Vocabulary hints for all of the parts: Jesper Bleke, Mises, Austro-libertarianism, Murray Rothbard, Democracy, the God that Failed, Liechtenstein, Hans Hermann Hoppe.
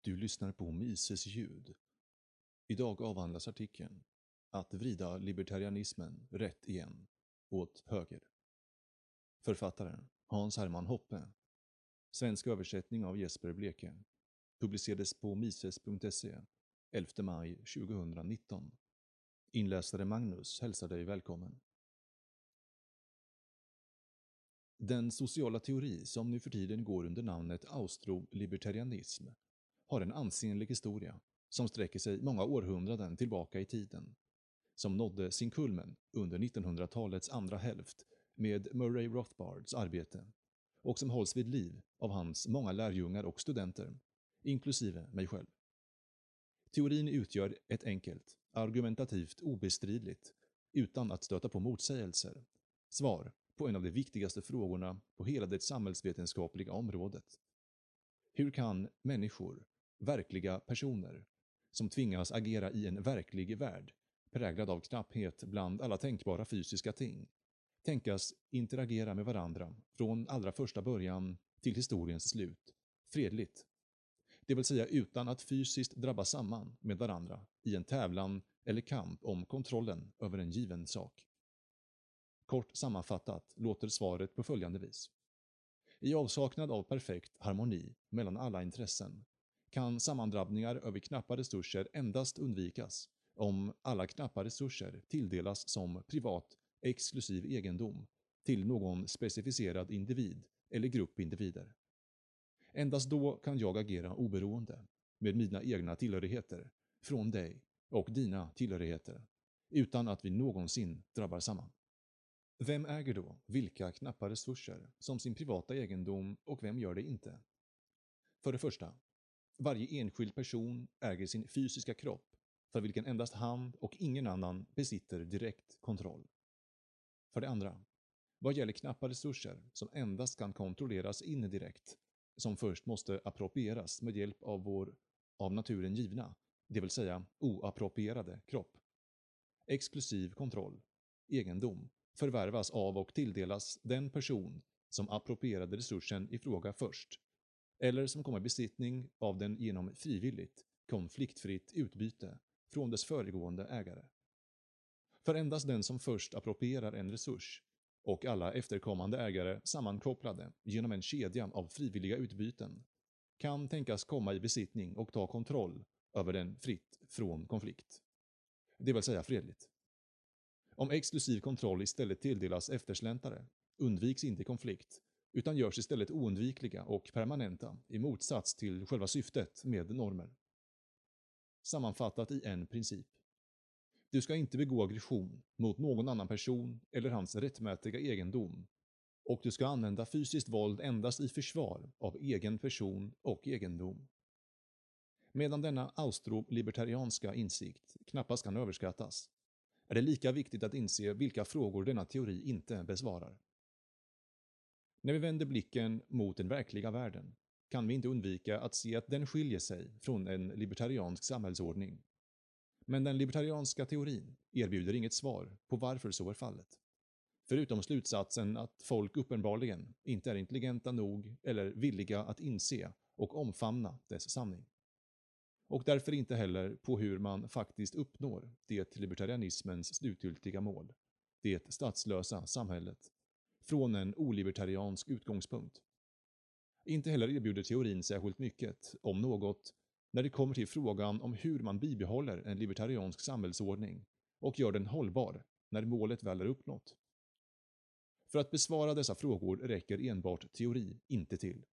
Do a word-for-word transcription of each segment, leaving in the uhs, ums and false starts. Du lyssnar på Mises ljud. Idag avhandlas artikeln Att vrida libertarianismen rätt igen åt höger. Författaren Hans Hermann Hoppe. Svensk översättning av Jesper Bleke. Publicerades på Mises punkt se elfte maj tjugonitton. Inläsare Magnus hälsar dig välkommen. Den sociala teori som nu för tiden går under namnet Austro-libertarianism har en ansenlig historia som sträcker sig många århundraden tillbaka i tiden, som nådde sin kulmen under nittonhundratalets andra hälft med Murray Rothbards arbete och som hålls vid liv av hans många lärjungar och studenter, inklusive mig själv. Teorin utgör ett enkelt, argumentativt obestridligt, utan att stöta på motsägelser, svar på en av de viktigaste frågorna på hela det samhällsvetenskapliga området. Hur kan människor, verkliga personer, som tvingas agera i en verklig värld, präglad av knapphet bland alla tänkbara fysiska ting, tänkas interagera med varandra från allra första början till historiens slut, fredligt? Det vill säga utan att fysiskt drabbas samman med varandra i en tävlan eller kamp om kontrollen över en given sak. Kort sammanfattat låter svaret på följande vis. I avsaknad av perfekt harmoni mellan alla intressen kan sammandrabbningar över knappa resurser endast undvikas om alla knappa resurser tilldelas som privat, exklusiv egendom till någon specificerad individ eller grupp individer. Endast då kan jag agera oberoende med mina egna tillhörigheter från dig och dina tillhörigheter utan att vi någonsin drabbar samman. Vem äger då vilka knappa resurser som sin privata egendom och vem gör det inte? För det första, varje enskild person äger sin fysiska kropp för vilken endast han och ingen annan besitter direkt kontroll. För det andra, vad gäller knappa resurser som endast kan kontrolleras indirekt, som först måste approprieras med hjälp av vår av naturen givna, det vill säga oapproprierade kropp. Exklusiv kontroll, egendom, förvärvas av och tilldelas den person som approprierade resursen i fråga först, eller som kommer i besittning av den genom frivilligt, konfliktfritt utbyte från dess föregående ägare. För endast den som först approprierar en resurs och alla efterkommande ägare sammankopplade genom en kedja av frivilliga utbyten kan tänkas komma i besittning och ta kontroll över den fritt från konflikt, det vill säga fredligt. Om exklusiv kontroll istället tilldelas eftersläntare undviks inte konflikt utan görs istället oundvikliga och permanenta i motsats till själva syftet med normer. Sammanfattat i en princip. Du ska inte begå aggression mot någon annan person eller hans rättmätiga egendom och du ska använda fysiskt våld endast i försvar av egen person och egendom. Medan denna austro-libertarianska insikt knappast kan överskattas är det lika viktigt att inse vilka frågor denna teori inte besvarar. När vi vänder blicken mot den verkliga världen kan vi inte undvika att se att den skiljer sig från en libertariansk samhällsordning. Men den libertarianska teorin erbjuder inget svar på varför så är fallet. Förutom slutsatsen att folk uppenbarligen inte är intelligenta nog eller villiga att inse och omfamna dess sanning. Och därför inte heller på hur man faktiskt uppnår det libertarianismens slutgiltiga mål, det statslösa samhället, från en olibertariansk utgångspunkt. Inte heller erbjuder teorin särskilt mycket, om något, när det kommer till frågan om hur man bibehåller en libertariansk samhällsordning och gör den hållbar när målet väl är uppnått. För att besvara dessa frågor räcker enbart teori inte till,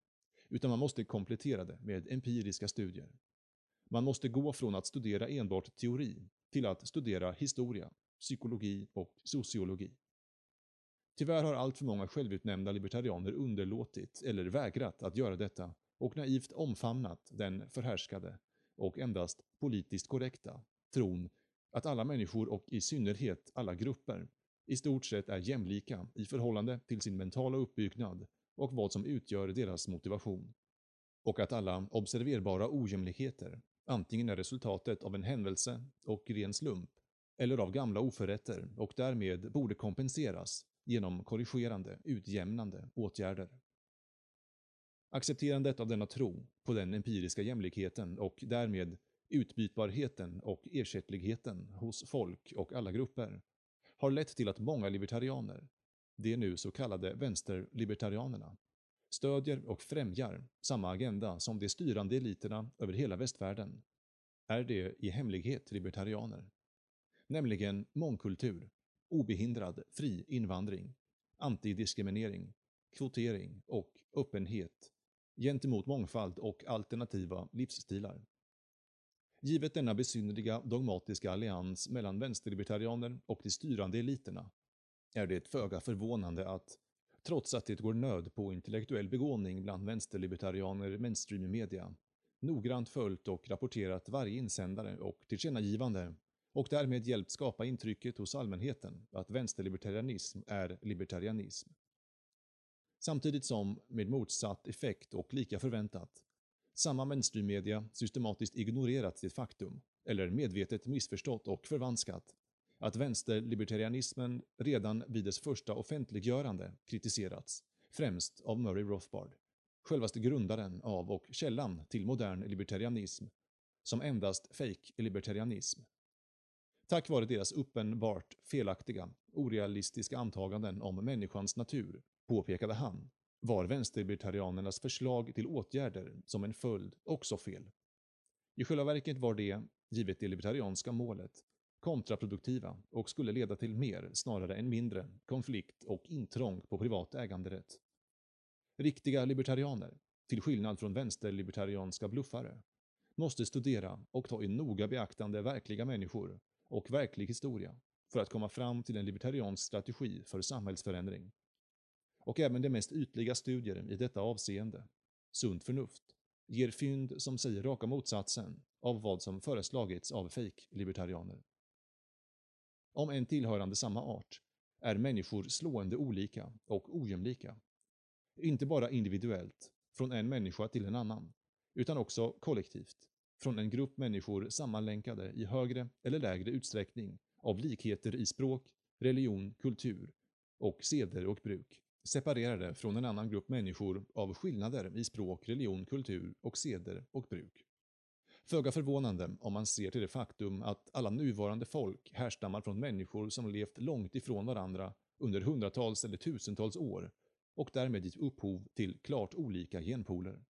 utan man måste komplettera det med empiriska studier. Man måste gå från att studera enbart teori till att studera historia, psykologi och sociologi. Tyvärr har allt för många självutnämnda libertarianer underlåtit eller vägrat att göra detta och naivt omfamnat den förhärskade och endast politiskt korrekta tron att alla människor och i synnerhet alla grupper i stort sett är jämlika i förhållande till sin mentala uppbyggnad och vad som utgör deras motivation. Och att alla observerbara ojämlikheter antingen är resultatet av en händelse och ren slump eller av gamla oförrätter och därmed borde kompenseras genom korrigerande, utjämnande åtgärder. Accepterandet av denna tro på den empiriska jämlikheten och därmed utbytbarheten och ersättligheten hos folk och alla grupper har lett till att många libertarianer, de nu så kallade vänsterlibertarianerna, stödjer och främjar samma agenda som de styrande eliterna över hela västvärlden. Är det i hemlighet libertarianer? Nämligen mångkultur, obehindrad fri invandring, antidiskriminering, kvotering och öppenhet gentemot mångfald och alternativa livsstilar. Givet denna besynnerliga dogmatiska allians mellan vänsterlibertarianer och de styrande eliterna är det föga förvånande att, trots att det går nöd på intellektuell begåvning bland vänsterlibertarianer i mainstream-media, noggrant följt och rapporterat varje insändare och tillkännagivande och därmed hjälpt skapa intrycket hos allmänheten att vänsterlibertarianism är libertarianism. Samtidigt som, med motsatt effekt och lika förväntat, samma mainstream-media systematiskt ignorerat sitt faktum, eller medvetet missförstått och förvanskat, att vänsterlibertarianismen redan vid dess första offentliggörande kritiserats, främst av Murray Rothbard, självaste grundaren av och källan till modern libertarianism, som endast fake-libertarianism. Tack vare deras uppenbart felaktiga, orealistiska antaganden om människans natur, påpekade han, var vänsterlibertarianernas förslag till åtgärder som en följd också fel. I själva verket var det, givet det libertarianska målet, kontraproduktiva och skulle leda till mer snarare än mindre konflikt och intrång på privat äganderätt. Riktiga libertarianer, till skillnad från vänsterlibertarianska bluffare, måste studera och ta i noga beaktande verkliga människor och verklig historia för att komma fram till en libertariansk strategi för samhällsförändring. Och även de mest ytliga studier i detta avseende, sunt förnuft, ger fynd som säger raka motsatsen av vad som föreslagits av fake-libertarianer. Om en tillhörande samma art är människor slående olika och ojämlika. Inte bara individuellt, från en människa till en annan, utan också kollektivt, från en grupp människor sammanlänkade i högre eller lägre utsträckning av likheter i språk, religion, kultur och seder och bruk, separerade från en annan grupp människor av skillnader i språk, religion, kultur och seder och bruk. Föga förvånande om man ser till det faktum att alla nuvarande folk härstammar från människor som levt långt ifrån varandra under hundratals eller tusentals år och därmed gett upphov till klart olika genpooler.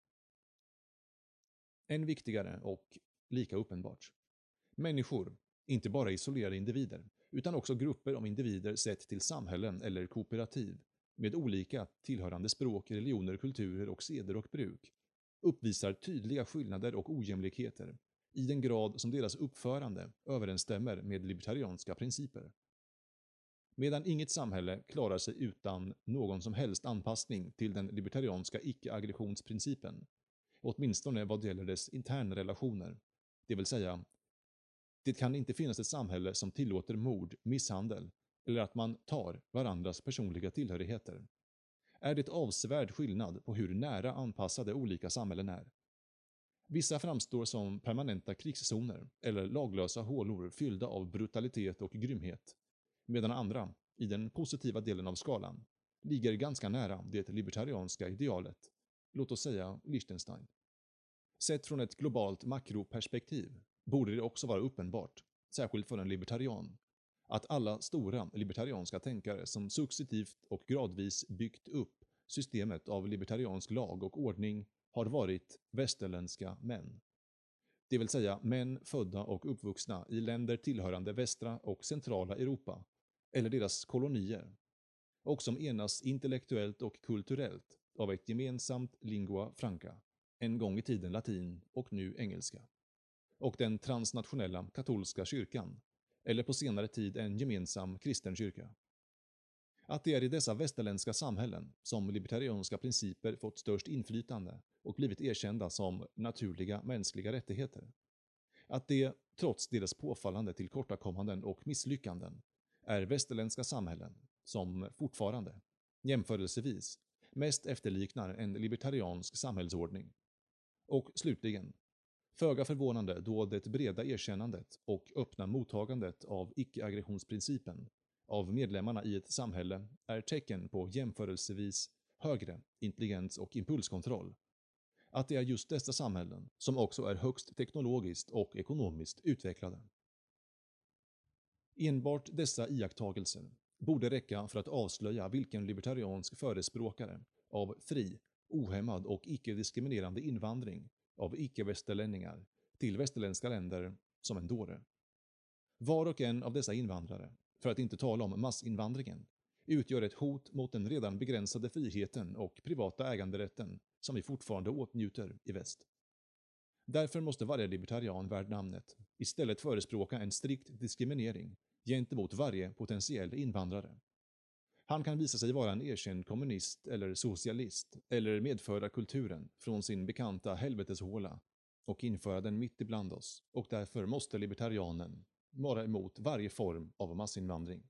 Än viktigare och lika uppenbart. Människor, inte bara isolerade individer, utan också grupper om individer sett till samhällen eller kooperativ, med olika tillhörande språk, religioner, kulturer och seder och bruk, uppvisar tydliga skillnader och ojämlikheter i den grad som deras uppförande överensstämmer med libertarianska principer. Medan inget samhälle klarar sig utan någon som helst anpassning till den libertarianska icke-aggressionsprincipen, åtminstone vad gäller dess internrelationer, det vill säga, det kan inte finnas ett samhälle som tillåter mord, misshandel eller att man tar varandras personliga tillhörigheter, är det avsevärd skillnad på hur nära anpassade olika samhällen är. Vissa framstår som permanenta krigszoner eller laglösa hålor fyllda av brutalitet och grymhet, medan andra, i den positiva delen av skalan, ligger ganska nära det libertarianska idealet, låt oss säga Liechtenstein. Sett från ett globalt makroperspektiv borde det också vara uppenbart, särskilt för en libertarian, att alla stora libertarianska tänkare som successivt och gradvis byggt upp systemet av libertariansk lag och ordning har varit västerländska män. Det vill säga män födda och uppvuxna i länder tillhörande västra och centrala Europa, eller deras kolonier, och som enas intellektuellt och kulturellt av ett gemensamt lingua franca, en gång i tiden latin och nu engelska, och den transnationella katolska kyrkan, eller på senare tid en gemensam kristen kyrka. Att det är i dessa västerländska samhällen som libertarianska principer fått störst inflytande och blivit erkända som naturliga mänskliga rättigheter. Att det, trots deras påfallande till kortakommanden och misslyckanden, är västerländska samhällen som fortfarande, jämförelsevis, mest efterliknar en libertariansk samhällsordning. Och slutligen, föga förvånande då det breda erkännandet och öppna mottagandet av icke-aggressionsprincipen av medlemmarna i ett samhälle är tecken på jämförelsevis högre intelligens och impulskontroll att det är just dessa samhällen som också är högst teknologiskt och ekonomiskt utvecklade. Enbart dessa iakttagelser borde räcka för att avslöja vilken libertariansk förespråkare av fri, ohämmad och icke-diskriminerande invandring av icke-västerlänningar till västerländska länder som en dåre. Var och en av dessa invandrare, för att inte tala om massinvandringen, utgör ett hot mot den redan begränsade friheten och privata äganderätten som vi fortfarande åtnjuter i väst. Därför måste varje libertarian värd namnet istället förespråka en strikt diskriminering gentemot varje potentiell invandrare. Han kan visa sig vara en erkänd kommunist eller socialist eller medföra kulturen från sin bekanta helveteshåla och införa den mitt ibland oss, och därför måste libertarianen vara emot varje form av massinvandring.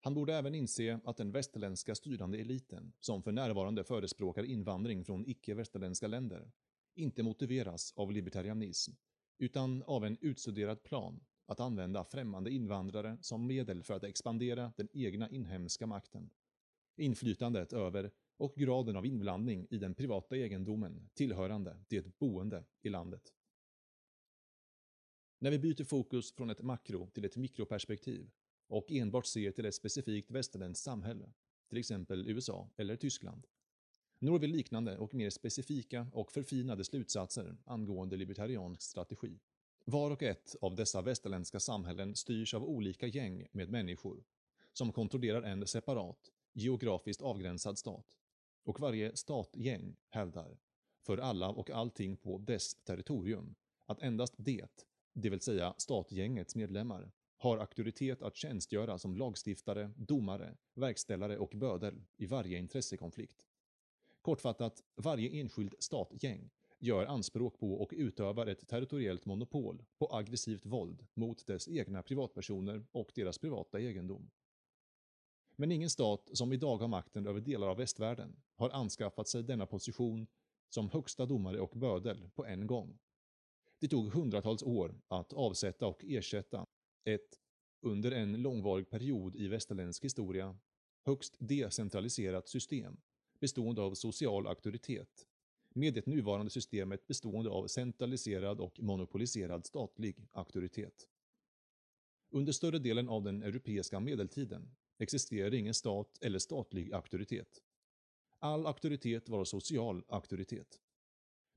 Han borde även inse att den västerländska styrande eliten, som för närvarande förespråkar invandring från icke-västerländska länder, inte motiveras av libertarianism, utan av en utstuderad plan att använda främmande invandrare som medel för att expandera den egna inhemska makten. Inflytandet över och graden av inblandning i den privata egendomen tillhörande det boende i landet. När vi byter fokus från ett makro till ett mikroperspektiv och enbart ser till ett specifikt västerländskt samhälle, till exempel U S A eller Tyskland, når vi liknande och mer specifika och förfinade slutsatser angående libertariansk strategi. Var och ett av dessa västerländska samhällen styrs av olika gäng med människor som kontrollerar en separat, geografiskt avgränsad stat, och varje statgäng hävdar, för alla och allting på dess territorium, att endast det, det vill säga statgängets medlemmar, har auktoritet att tjänstgöra som lagstiftare, domare, verkställare och bödel i varje intressekonflikt. Kortfattat, varje enskild statgäng gör anspråk på och utövar ett territoriellt monopol på aggressivt våld mot dess egna privatpersoner och deras privata egendom. Men ingen stat som idag har makten över delar av västvärlden har anskaffat sig denna position som högsta domare och bödel på en gång. Det tog hundratals år att avsätta och ersätta ett, under en långvarig period i västerländsk historia, högst decentraliserat system bestående av social auktoritet, med det nuvarande systemet bestående av centraliserad och monopoliserad statlig auktoritet. Under större delen av den europeiska medeltiden existerar ingen stat eller statlig auktoritet. All auktoritet var social auktoritet.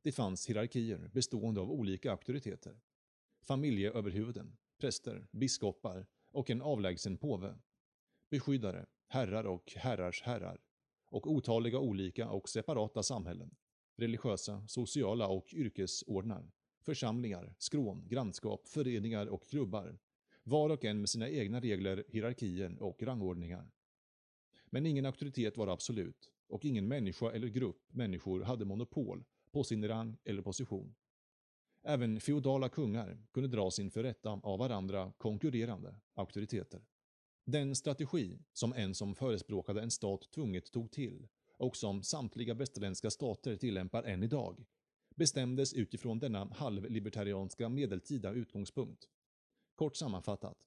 Det fanns hierarkier bestående av olika auktoriteter, familjeöverhuvuden, präster, biskopar och en avlägsen påve, beskyddare, herrar och herrars herrar, och otaliga olika och separata samhällen, religiösa, sociala och yrkesordnar, församlingar, skrån, grannskap, föreningar och klubbar, var och en med sina egna regler, hierarkier och rangordningar. Men ingen auktoritet var absolut, och ingen människa eller grupp människor hade monopol på sin rang eller position. Även feodala kungar kunde dra sin förrätta av varandra konkurrerande auktoriteter. Den strategi som en som förespråkade en stat tvunget tog till, och som samtliga västerländska stater tillämpar än idag, bestämdes utifrån denna halvlibertarianska medeltida utgångspunkt. Kort sammanfattat,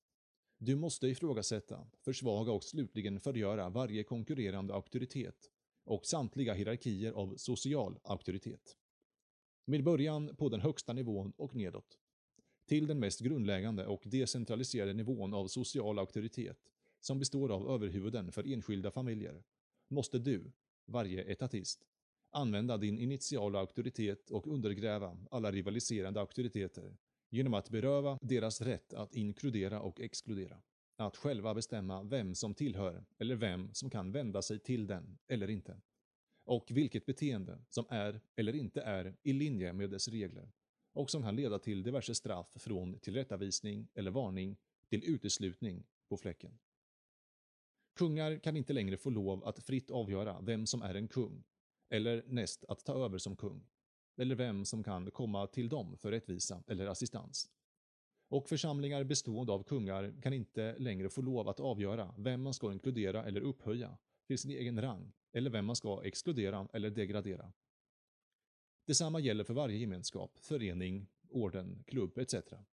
du måste ifrågasätta, försvaga och slutligen förgöra varje konkurrerande auktoritet och samtliga hierarkier av social auktoritet. Med början på den högsta nivån och nedåt, till den mest grundläggande och decentraliserade nivån av social auktoritet som består av överhuvuden för enskilda familjer, måste du, varje etatist, använda din initiala auktoritet och undergräva alla rivaliserande auktoriteter genom att beröva deras rätt att inkludera och exkludera, att själva bestämma vem som tillhör eller vem som kan vända sig till den eller inte, och vilket beteende som är eller inte är i linje med dess regler, och som kan leda till diverse straff från tillrättavisning eller varning till uteslutning på fläcken. Kungar kan inte längre få lov att fritt avgöra vem som är en kung, eller näst att ta över som kung, eller vem som kan komma till dem för rättvisa eller assistans. Och församlingar bestående av kungar kan inte längre få lov att avgöra vem man ska inkludera eller upphöja till sin egen rang, eller vem man ska exkludera eller degradera. Detsamma gäller för varje gemenskap, förening, orden, klubb et cetera.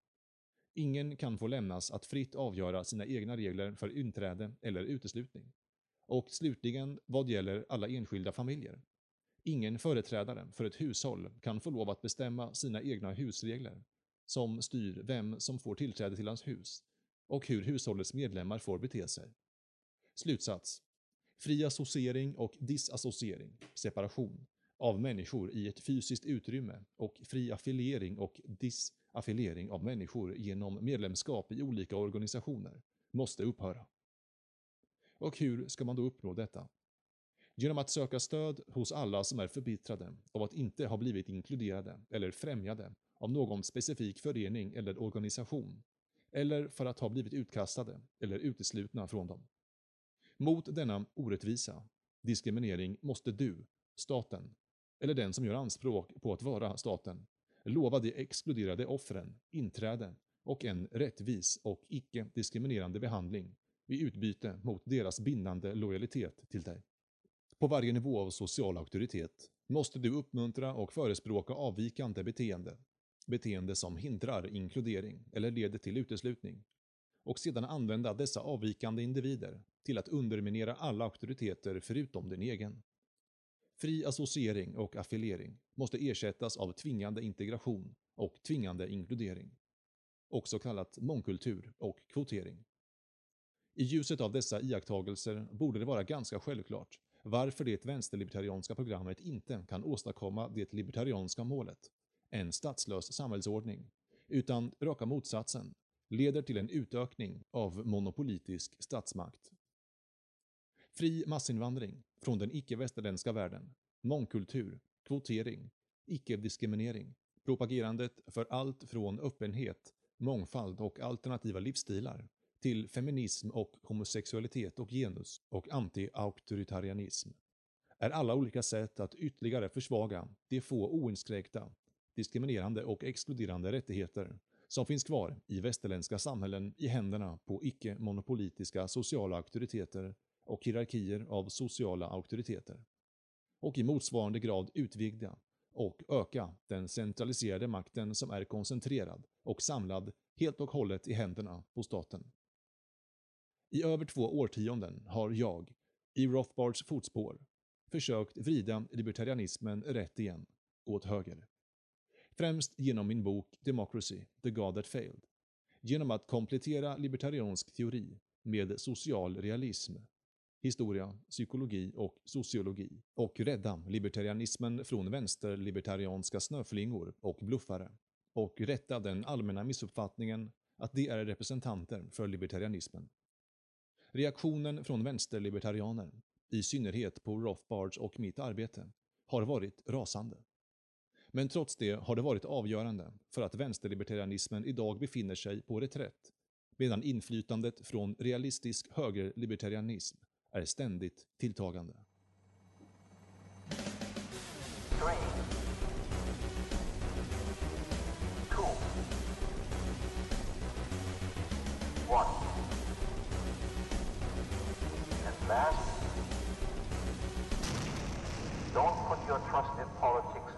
Ingen kan få lämnas att fritt avgöra sina egna regler för inträde eller uteslutning. Och slutligen vad gäller alla enskilda familjer. Ingen företrädare för ett hushåll kan få lov att bestämma sina egna husregler, som styr vem som får tillträde till hans hus och hur hushållets medlemmar får bete sig. Slutsats. Fri associering och disassociering, separation, av människor i ett fysiskt utrymme och fri affiliering och disaffiliering av människor genom medlemskap i olika organisationer måste upphöra. Och hur ska man då uppnå detta? Genom att söka stöd hos alla som är förbittrade av att inte ha blivit inkluderade eller främjade av någon specifik förening eller organisation, eller för att ha blivit utkastade eller uteslutna från dem. Mot denna orättvisa, diskriminering, måste du, staten, eller den som gör anspråk på att vara staten, lova de exkluderade offren inträde och en rättvis och icke-diskriminerande behandling i utbyte mot deras bindande lojalitet till dig. På varje nivå av social auktoritet måste du uppmuntra och förespråka avvikande beteende, beteende som hindrar inkludering eller leder till uteslutning, och sedan använda dessa avvikande individer till att underminera alla auktoriteter förutom din egen. Fri associering och affiliering måste ersättas av tvingande integration och tvingande inkludering, också kallat mångkultur och kvotering. I ljuset av dessa iakttagelser borde det vara ganska självklart varför det vänsterlibertarianska programmet inte kan åstadkomma det libertarianska målet, en statslös samhällsordning, utan raka motsatsen leder till en utökning av monopolitisk statsmakt. Fri massinvandring från den icke-västerländska världen, mångkultur, kvotering, icke-diskriminering, propagerandet för allt från öppenhet, mångfald och alternativa livsstilar till feminism och homosexualitet och genus och anti-auktoritarianism är alla olika sätt att ytterligare försvaga de få oinskränkta, diskriminerande och exkluderande rättigheter som finns kvar i västerländska samhällen i händerna på icke-monopolitiska sociala auktoriteter och hierarkier av sociala auktoriteter, och i motsvarande grad utvidga och öka den centraliserade makten som är koncentrerad och samlad helt och hållet i händerna på staten. I över två årtionden har jag, i Rothbards fotspår, försökt vrida libertarianismen rätt igen, åt höger. Främst genom min bok Democracy, the God that Failed, genom att komplettera libertariansk teori med social realism, historia, psykologi och sociologi, och rädda libertarianismen från vänsterlibertarianska snöflingor och bluffare, och rätta den allmänna missuppfattningen att de är representanter för libertarianismen. Reaktionen från vänsterlibertarianer, i synnerhet på Rothbards och mitt arbete, har varit rasande. Men trots det har det varit avgörande för att vänsterlibertarianismen idag befinner sig på reträtt, medan inflytandet från realistisk högerlibertarianism är ständigt tilltagande. Don't put your trust in politics